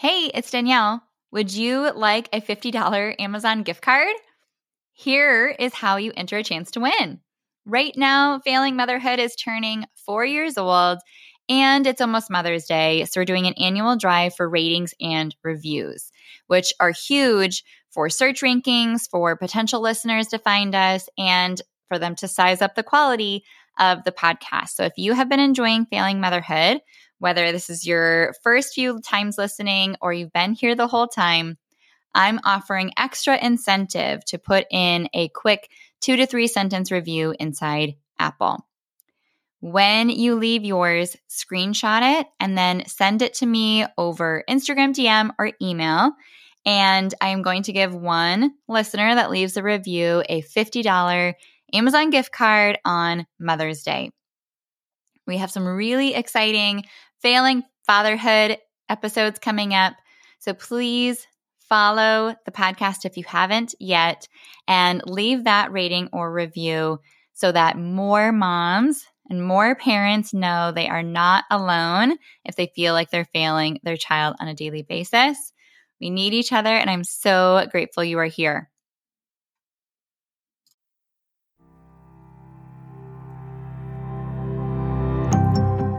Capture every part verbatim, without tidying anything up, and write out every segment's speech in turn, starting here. hey, it's Danielle. Would you like a fifty dollars Amazon gift card? Here is how you enter a chance to win. Right now, Failing Motherhood is turning four years old, and it's almost Mother's Day, so we're doing an annual drive for ratings and reviews, which are huge for search rankings, for potential listeners to find us, and for them to size up the quality of the podcast. So if you have been enjoying Failing Motherhood, whether this is your first few times listening or you've been here the whole time, I'm offering extra incentive to put in a quick two to three sentence review inside Apple. When you leave yours, screenshot it and then send it to me over Instagram D M or email. And I am going to give one listener that leaves a review a fifty dollars Amazon gift card on Mother's Day. We have some really exciting Failing Fatherhood episodes coming up. So please follow the podcast if you haven't yet and leave that rating or review so that more moms and more parents know they are not alone if they feel like they're failing their child on a daily basis. We need each other, and I'm so grateful you are here.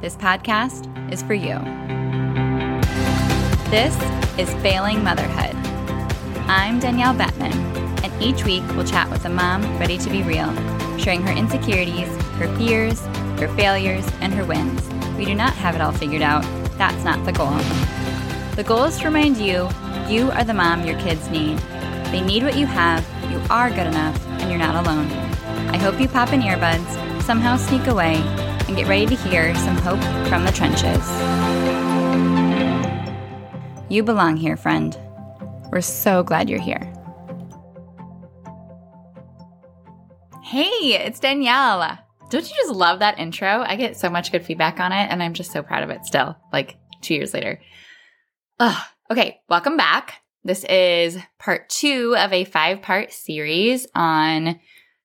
this podcast is for you. This is Failing Motherhood. I'm Danielle Bettman, and each week we'll chat with a mom ready to be real, sharing her insecurities, her fears, her failures, and her wins. We do not have it all figured out. That's not the goal. The goal is to remind you, you are the mom your kids need. They need what you have, you are good enough, and you're not alone. I hope you pop in earbuds, somehow sneak away, and get ready to hear some hope from the trenches. You belong here, friend. We're so glad you're here. Hey, it's Danielle. Don't you just love that intro? I get so much good feedback on it, and I'm just so proud of it still, like two years later. Ugh. Okay, welcome back. This is part two of a five-part series on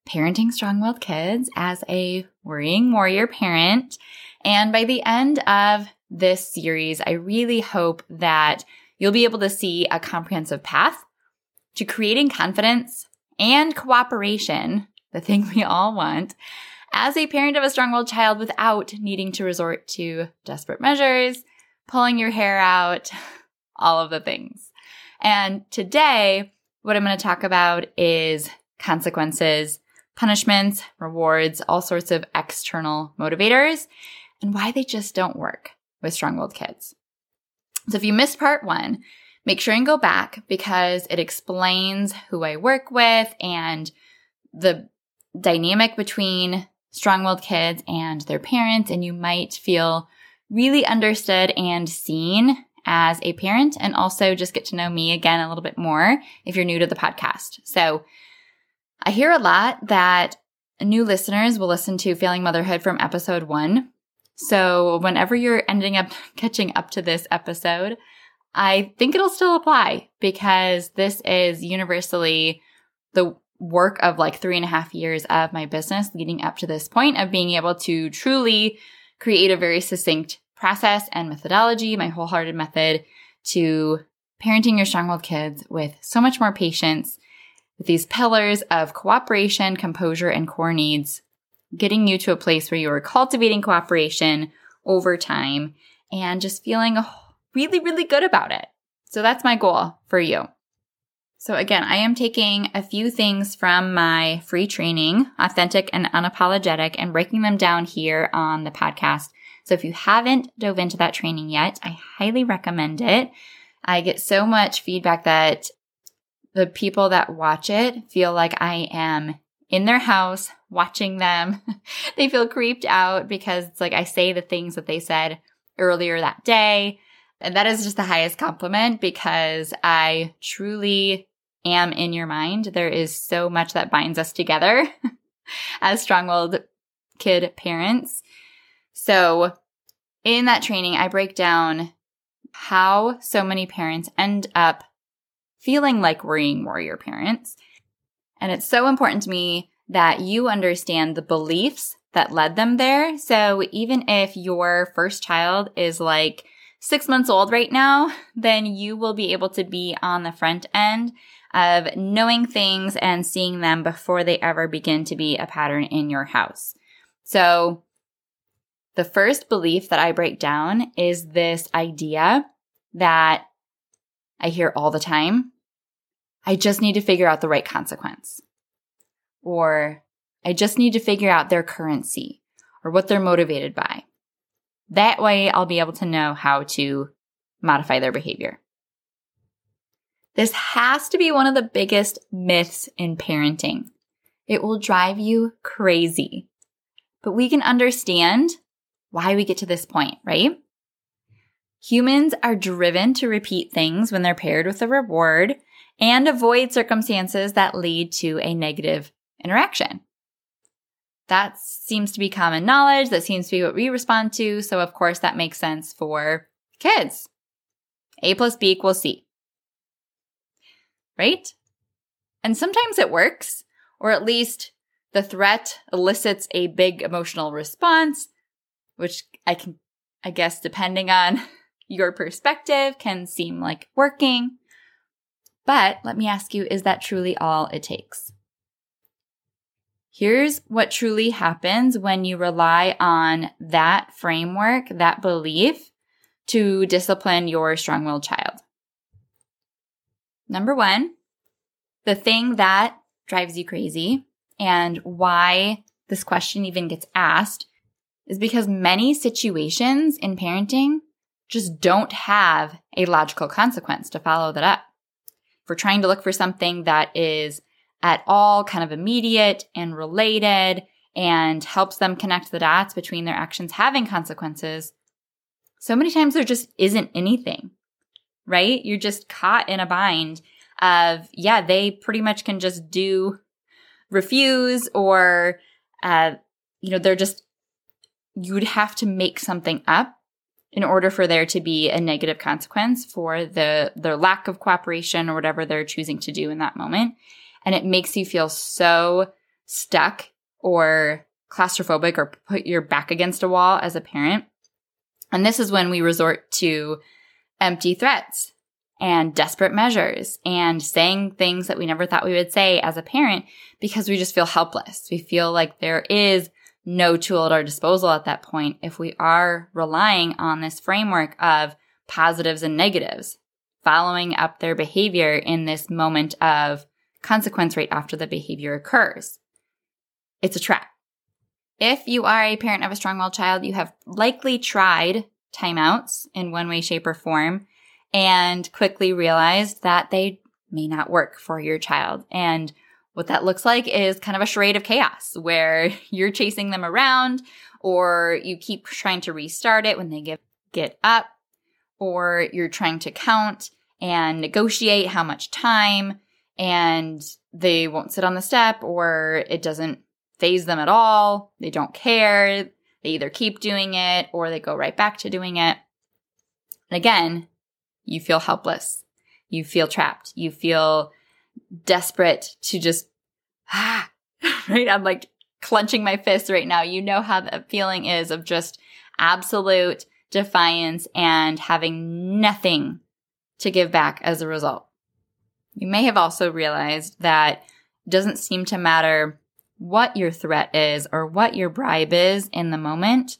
parenting strong-willed kids as a worrying warrior parent. And by the end of this series, I really hope that you'll be able to see a comprehensive path to creating confidence and cooperation, the thing we all want, as a parent of a strong-willed child without needing to resort to desperate measures, pulling your hair out, all of the things. And today, what I'm going to talk about is consequences, punishments, rewards, all sorts of external motivators, and why they just don't work with strong-willed kids. So if you missed part one, make sure and go back because it explains who I work with and the dynamic between strong-willed kids and their parents, and you might feel really understood and seen as a parent, and also just get to know me again a little bit more if you're new to the podcast. So I hear a lot that new listeners will listen to Failing Motherhood from episode one. So whenever you're ending up catching up to this episode, I think it'll still apply because this is universally the work of like three and a half years of my business leading up to this point of being able to truly create a very succinct process and methodology, my wholehearted method to parenting your strong-willed kids with so much more patience, with these pillars of cooperation, composure, and core needs, getting you to a place where you are cultivating cooperation over time and just feeling really, really good about it. So that's my goal for you. So again, I am taking a few things from my free training, Authentic and Unapologetic, and breaking them down here on the podcast. So if you haven't dove into that training yet, I highly recommend it. I get so much feedback that the people that watch it feel like I am in their house watching them. They feel creeped out because it's like I say the things that they said earlier that day. And that is just the highest compliment, because I truly am in your mind. There is so much that binds us together as strong-willed kid parents. So in that training, I break down how so many parents end up feeling like worrying warrior parents. And it's so important to me that you understand the beliefs that led them there. So even if your first child is like six months old right now, then you will be able to be on the front end of knowing things and seeing them before they ever begin to be a pattern in your house. So the first belief that I break down is this idea that I hear all the time: I just need to figure out the right consequence, or I just need to figure out their currency or what they're motivated by. That way I'll be able to know how to modify their behavior. This has to be one of the biggest myths in parenting. It will drive you crazy. But we can understand why we get to this point, right? Humans are driven to repeat things when they're paired with a reward and avoid circumstances that lead to a negative interaction. That seems to be common knowledge. That seems to be what we respond to. So, of course, that makes sense for kids. A plus B equals C. Right? And sometimes it works, or at least the threat elicits a big emotional response, which I can, I guess, depending on your perspective, can seem like working. But let me ask you, is that truly all it takes? Here's what truly happens when you rely on that framework, that belief, to discipline your strong-willed child. Number one, the thing that drives you crazy and why this question even gets asked is because many situations in parenting just don't have a logical consequence to follow that up. If we're trying to look for something that is at all kind of immediate and related and helps them connect the dots between their actions having consequences, so many times there just isn't anything, right? You're just caught in a bind of, yeah, they pretty much can just do, refuse, or, uh, you know, they're just, you'd have to make something up in order for there to be a negative consequence for the their lack of cooperation or whatever they're choosing to do in that moment. And it makes you feel so stuck or claustrophobic, or put your back against a wall as a parent. And this is when we resort to empty threats and desperate measures and saying things that we never thought we would say as a parent, because we just feel helpless. We feel like there is no tool at our disposal at that point if we are relying on this framework of positives and negatives, following up their behavior in this moment of consequence right after the behavior occurs. It's a trap. If you are a parent of a strong-willed child, you have likely tried timeouts in one way, shape, or form and quickly realized that they may not work for your child. And what that looks like is kind of a charade of chaos where you're chasing them around, or you keep trying to restart it when they give, get up, or you're trying to count and negotiate how much time, and they won't sit on the step, or it doesn't phase them at all. They don't care. They either keep doing it or they go right back to doing it. And again, you feel helpless. You feel trapped. You feel desperate to just, ah, right? I'm like clenching my fists right now. You know how that feeling is of just absolute defiance and having nothing to give back as a result. You may have also realized that it doesn't seem to matter what your threat is or what your bribe is in the moment.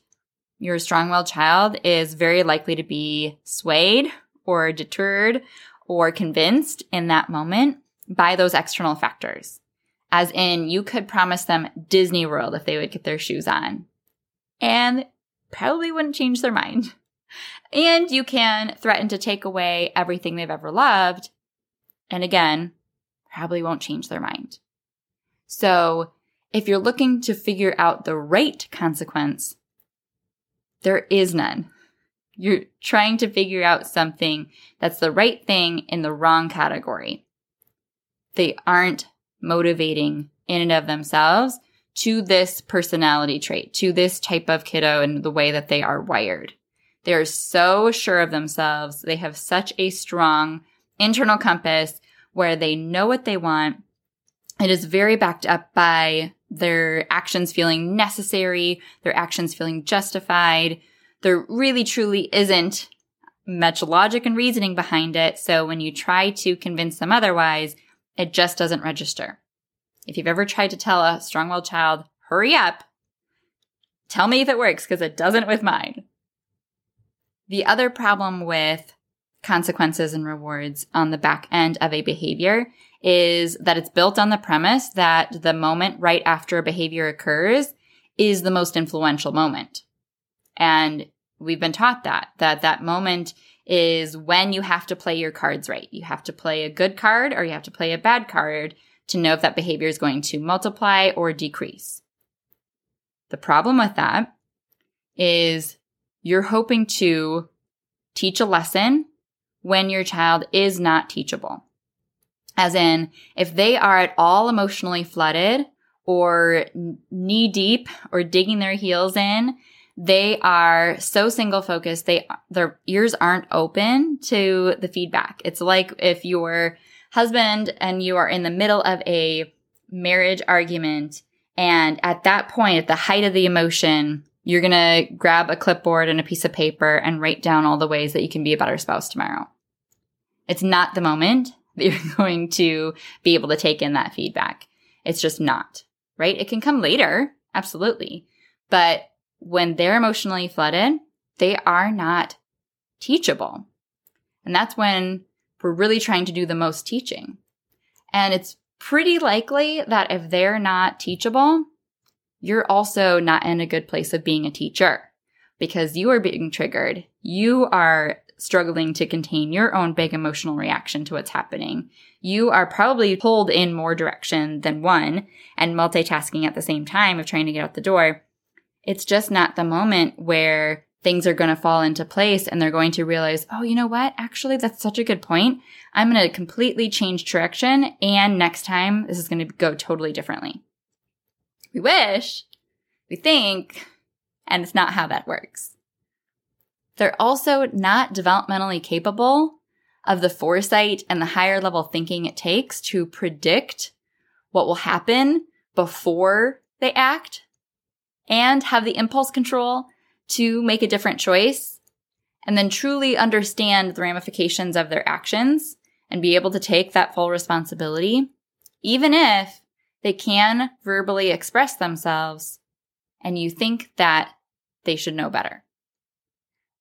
Your strong-willed child is very likely to be swayed or deterred or convinced in that moment by those external factors. As in, you could promise them Disney World if they would get their shoes on, and probably wouldn't change their mind. And you can threaten to take away everything they've ever loved, and again, probably won't change their mind. So if you're looking to figure out the right consequence, there is none. You're trying to figure out something that's the right thing in the wrong category. They aren't motivating in and of themselves to this personality trait, to this type of kiddo and the way that they are wired. They're so sure of themselves. They have such a strong internal compass where they know what they want. It is very backed up by their actions feeling necessary, their actions feeling justified. There really truly isn't much logic and reasoning behind it. So when you try to convince them otherwise, it just doesn't register. If you've ever tried to tell a strong-willed child, hurry up, tell me if it works, because it doesn't with mine. The other problem with consequences and rewards on the back end of a behavior is that it's built on the premise that the moment right after a behavior occurs is the most influential moment. And we've been taught that, that that moment is when you have to play your cards right. You have to play a good card or you have to play a bad card to know if that behavior is going to multiply or decrease. The problem with that is you're hoping to teach a lesson when your child is not teachable. As in, if they are at all emotionally flooded or knee-deep or digging their heels in, they are so single-focused, they their ears aren't open to the feedback. It's like if your husband and you are in the middle of a marriage argument, and at that point, at the height of the emotion, you're going to grab a clipboard and a piece of paper and write down all the ways that you can be a better spouse tomorrow. It's not the moment that you're going to be able to take in that feedback. It's just not, right? It can come later, absolutely, but when they're emotionally flooded, they are not teachable. And that's when we're really trying to do the most teaching. And it's pretty likely that if they're not teachable, you're also not in a good place of being a teacher because you are being triggered. You are struggling to contain your own big emotional reaction to what's happening. You are probably pulled in more direction than one and multitasking at the same time of trying to get out the door. It's just not the moment where things are going to fall into place and they're going to realize, oh, you know what? Actually, that's such a good point. I'm going to completely change direction and next time this is going to go totally differently. We wish, we think, and it's not how that works. They're also not developmentally capable of the foresight and the higher level thinking it takes to predict what will happen before they act, and have the impulse control to make a different choice, and then truly understand the ramifications of their actions and be able to take that full responsibility, even if they can verbally express themselves and you think that they should know better.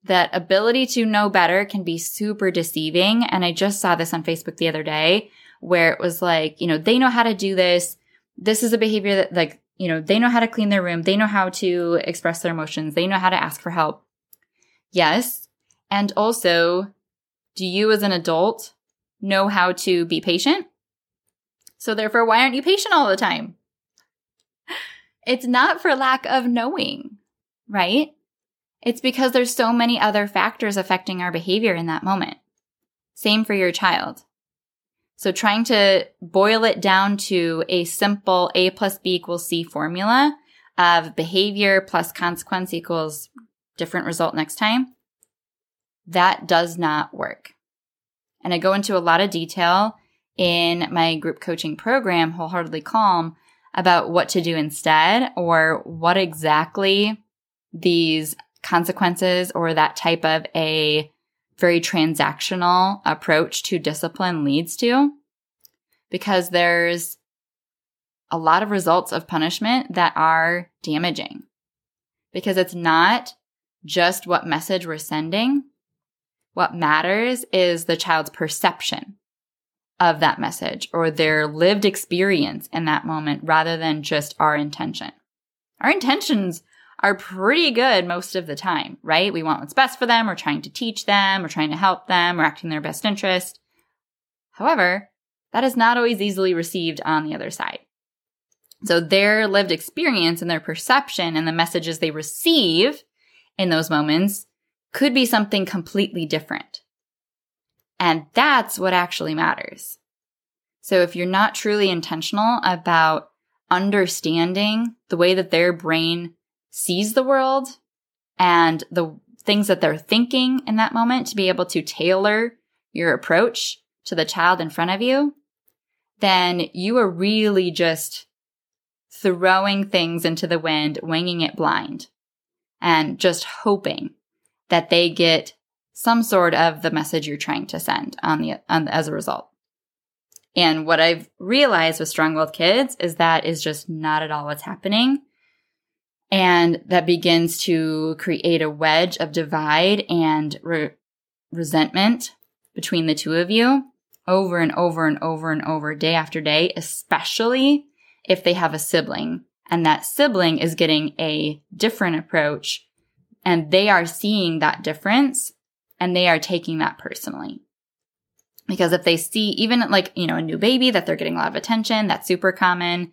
That ability to know better can be super deceiving, and I just saw this on Facebook the other day where it was like, you know, they know how to do this. This is a behavior that, like, you know, they know how to clean their room. They know how to express their emotions. They know how to ask for help. Yes. And also, do you as an adult know how to be patient? So therefore, why aren't you patient all the time? It's not for lack of knowing, right? It's because there's so many other factors affecting our behavior in that moment. Same for your child. So trying to boil it down to a simple A plus B equals C formula of behavior plus consequence equals different result next time, that does not work. And I go into a lot of detail in my group coaching program, Wholeheartedly Calm, about what to do instead or what exactly these consequences or that type of a very transactional approach to discipline leads to, because there's a lot of results of punishment that are damaging, because it's not just what message we're sending. What matters is the child's perception of that message or their lived experience in that moment rather than just our intention. Our intentions are pretty good most of the time, right? We want what's best for them. We're trying to teach them. We're trying to help them. We're acting in their best interest. However, that is not always easily received on the other side. So their lived experience and their perception and the messages they receive in those moments could be something completely different. And that's what actually matters. So if you're not truly intentional about understanding the way that their brain sees the world and the things that they're thinking in that moment to be able to tailor your approach to the child in front of you, then you are really just throwing things into the wind, winging it blind, and just hoping that they get some sort of the message you're trying to send on the, on the as a result. And what I've realized with strong-willed kids is that is just not at all what's happening. And that begins to create a wedge of divide and re- resentment between the two of you over and over and over and over, day after day, especially if they have a sibling. And that sibling is getting a different approach, and they are seeing that difference, and they are taking that personally. Because if they see even like, you know, a new baby that they're getting a lot of attention, that's super common,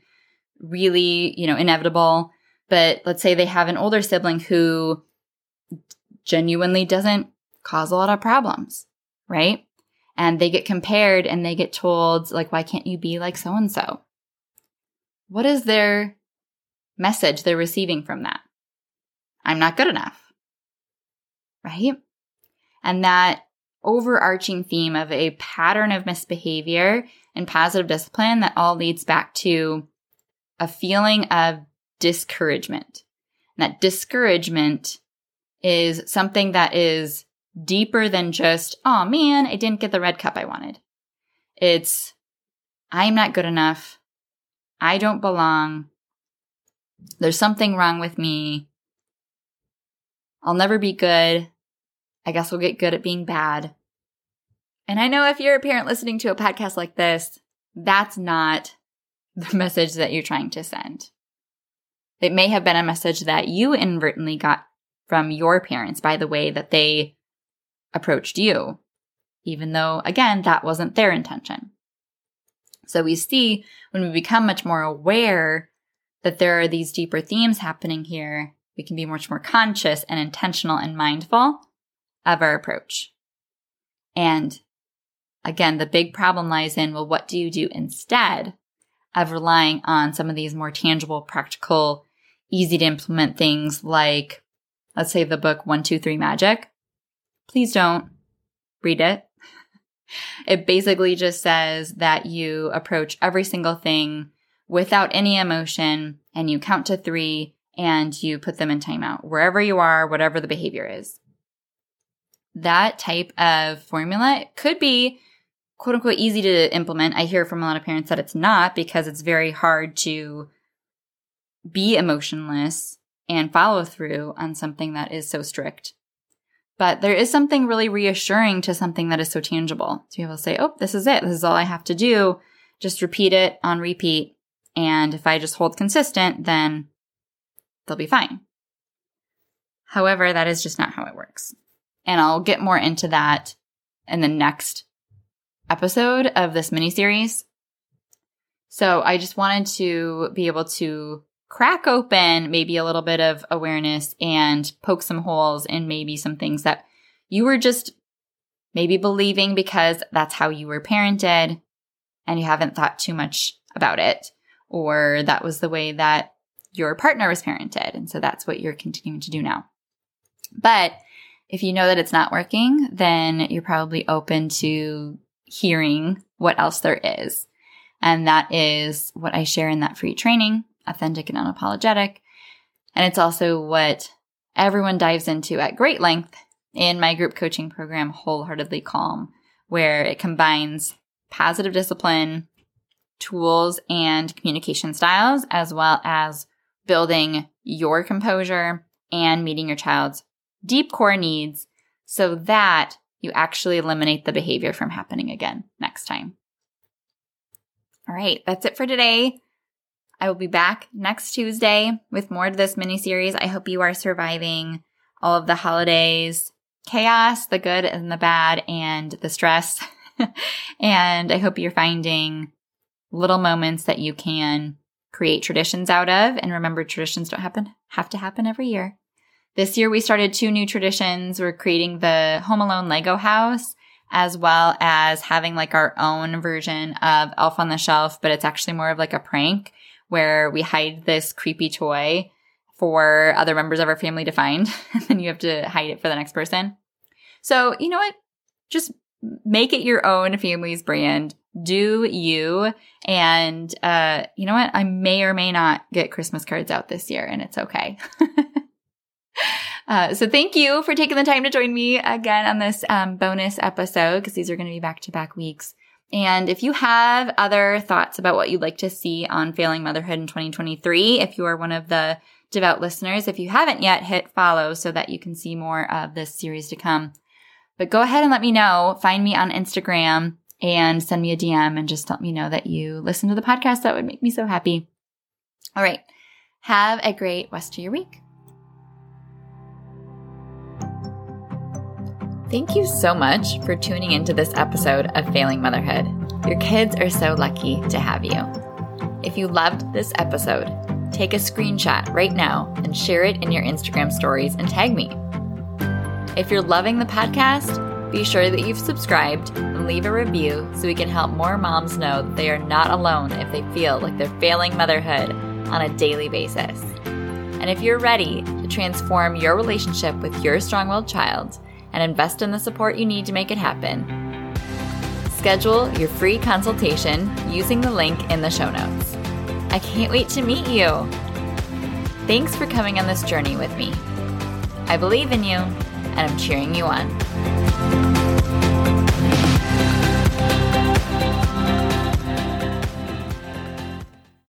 really, you know, inevitable. But let's say they have an older sibling who genuinely doesn't cause a lot of problems, right? And they get compared and they get told, like, why can't you be like so-and-so? What is their message they're receiving from that? I'm not good enough, right? And that overarching theme of a pattern of misbehavior and positive discipline that all leads back to a feeling of discouragement. And that discouragement is something that is deeper than just, oh man, I didn't get the red cup I wanted. It's, I'm not good enough. I don't belong. There's something wrong with me. I'll never be good. I guess we'll get good at being bad. And I know if you're a parent listening to a podcast like this, that's not the message that you're trying to send. It may have been a message that you inadvertently got from your parents by the way that they approached you, even though, again, that wasn't their intention. So we see when we become much more aware that there are these deeper themes happening here, we can be much more conscious and intentional and mindful of our approach. And again, the big problem lies in, well, what do you do instead of relying on some of these more tangible, practical, easy to implement things like, let's say the book One Two Three Magic. Please don't read it. It basically just says that you approach every single thing without any emotion and you count to three and you put them in timeout wherever you are, whatever the behavior is. That type of formula could be quote unquote easy to implement. I hear from a lot of parents that it's not because it's very hard to be emotionless and follow through on something that is so strict. But there is something really reassuring to something that is so tangible. To be able to say, oh, this is it. This is all I have to do. Just repeat it on repeat. And if I just hold consistent, then they'll be fine. However, that is just not how it works. And I'll get more into that in the next episode of this mini-series. So I just wanted to be able to crack open maybe a little bit of awareness and poke some holes in maybe some things that you were just maybe believing because that's how you were parented and you haven't thought too much about it, or that was the way that your partner was parented. And so that's what you're continuing to do now. But if you know that it's not working, then you're probably open to hearing what else there is. And that is what I share in that free training, Authentic and Unapologetic. And it's also what everyone dives into at great length in my group coaching program, Wholeheartedly Calm, where it combines positive discipline, tools, and communication styles, as well as building your composure and meeting your child's deep core needs so that you actually eliminate the behavior from happening again next time. All right, that's it for today. I will be back next Tuesday with more to this mini-series. I hope you are surviving all of the holidays, chaos, the good and the bad, and the stress. And I hope you're finding little moments that you can create traditions out of. And remember, traditions don't happen have to happen every year. This year we started two new traditions. We're creating the Home Alone Lego house, as well as having like our own version of Elf on the Shelf, but it's actually more of like a prank where we hide this creepy toy for other members of our family to find, and then you have to hide it for the next person. So you know what? Just make it your own family's brand. Do you. And uh, you know what? I may or may not get Christmas cards out this year, and it's okay. Uh, so thank you for taking the time to join me again on this um, bonus episode, because these are going to be back-to-back weeks. And if you have other thoughts about what you'd like to see on Failing Motherhood in twenty twenty-three, if you are one of the devout listeners, if you haven't yet, hit follow so that you can see more of this series to come. But go ahead and let me know. Find me on Instagram and send me a D M and just let me know that you listen to the podcast. That would make me so happy. All right. Have a great rest of your week. Thank you so much for tuning into this episode of Failing Motherhood. Your kids are so lucky to have you. If you loved this episode, take a screenshot right now and share it in your Instagram stories and tag me. If you're loving the podcast, be sure that you've subscribed and leave a review so we can help more moms know that they are not alone if they feel like they're failing motherhood on a daily basis. And if you're ready to transform your relationship with your strong-willed child, and invest in the support you need to make it happen, schedule your free consultation using the link in the show notes. I can't wait to meet you. Thanks for coming on this journey with me. I believe in you, and I'm cheering you on.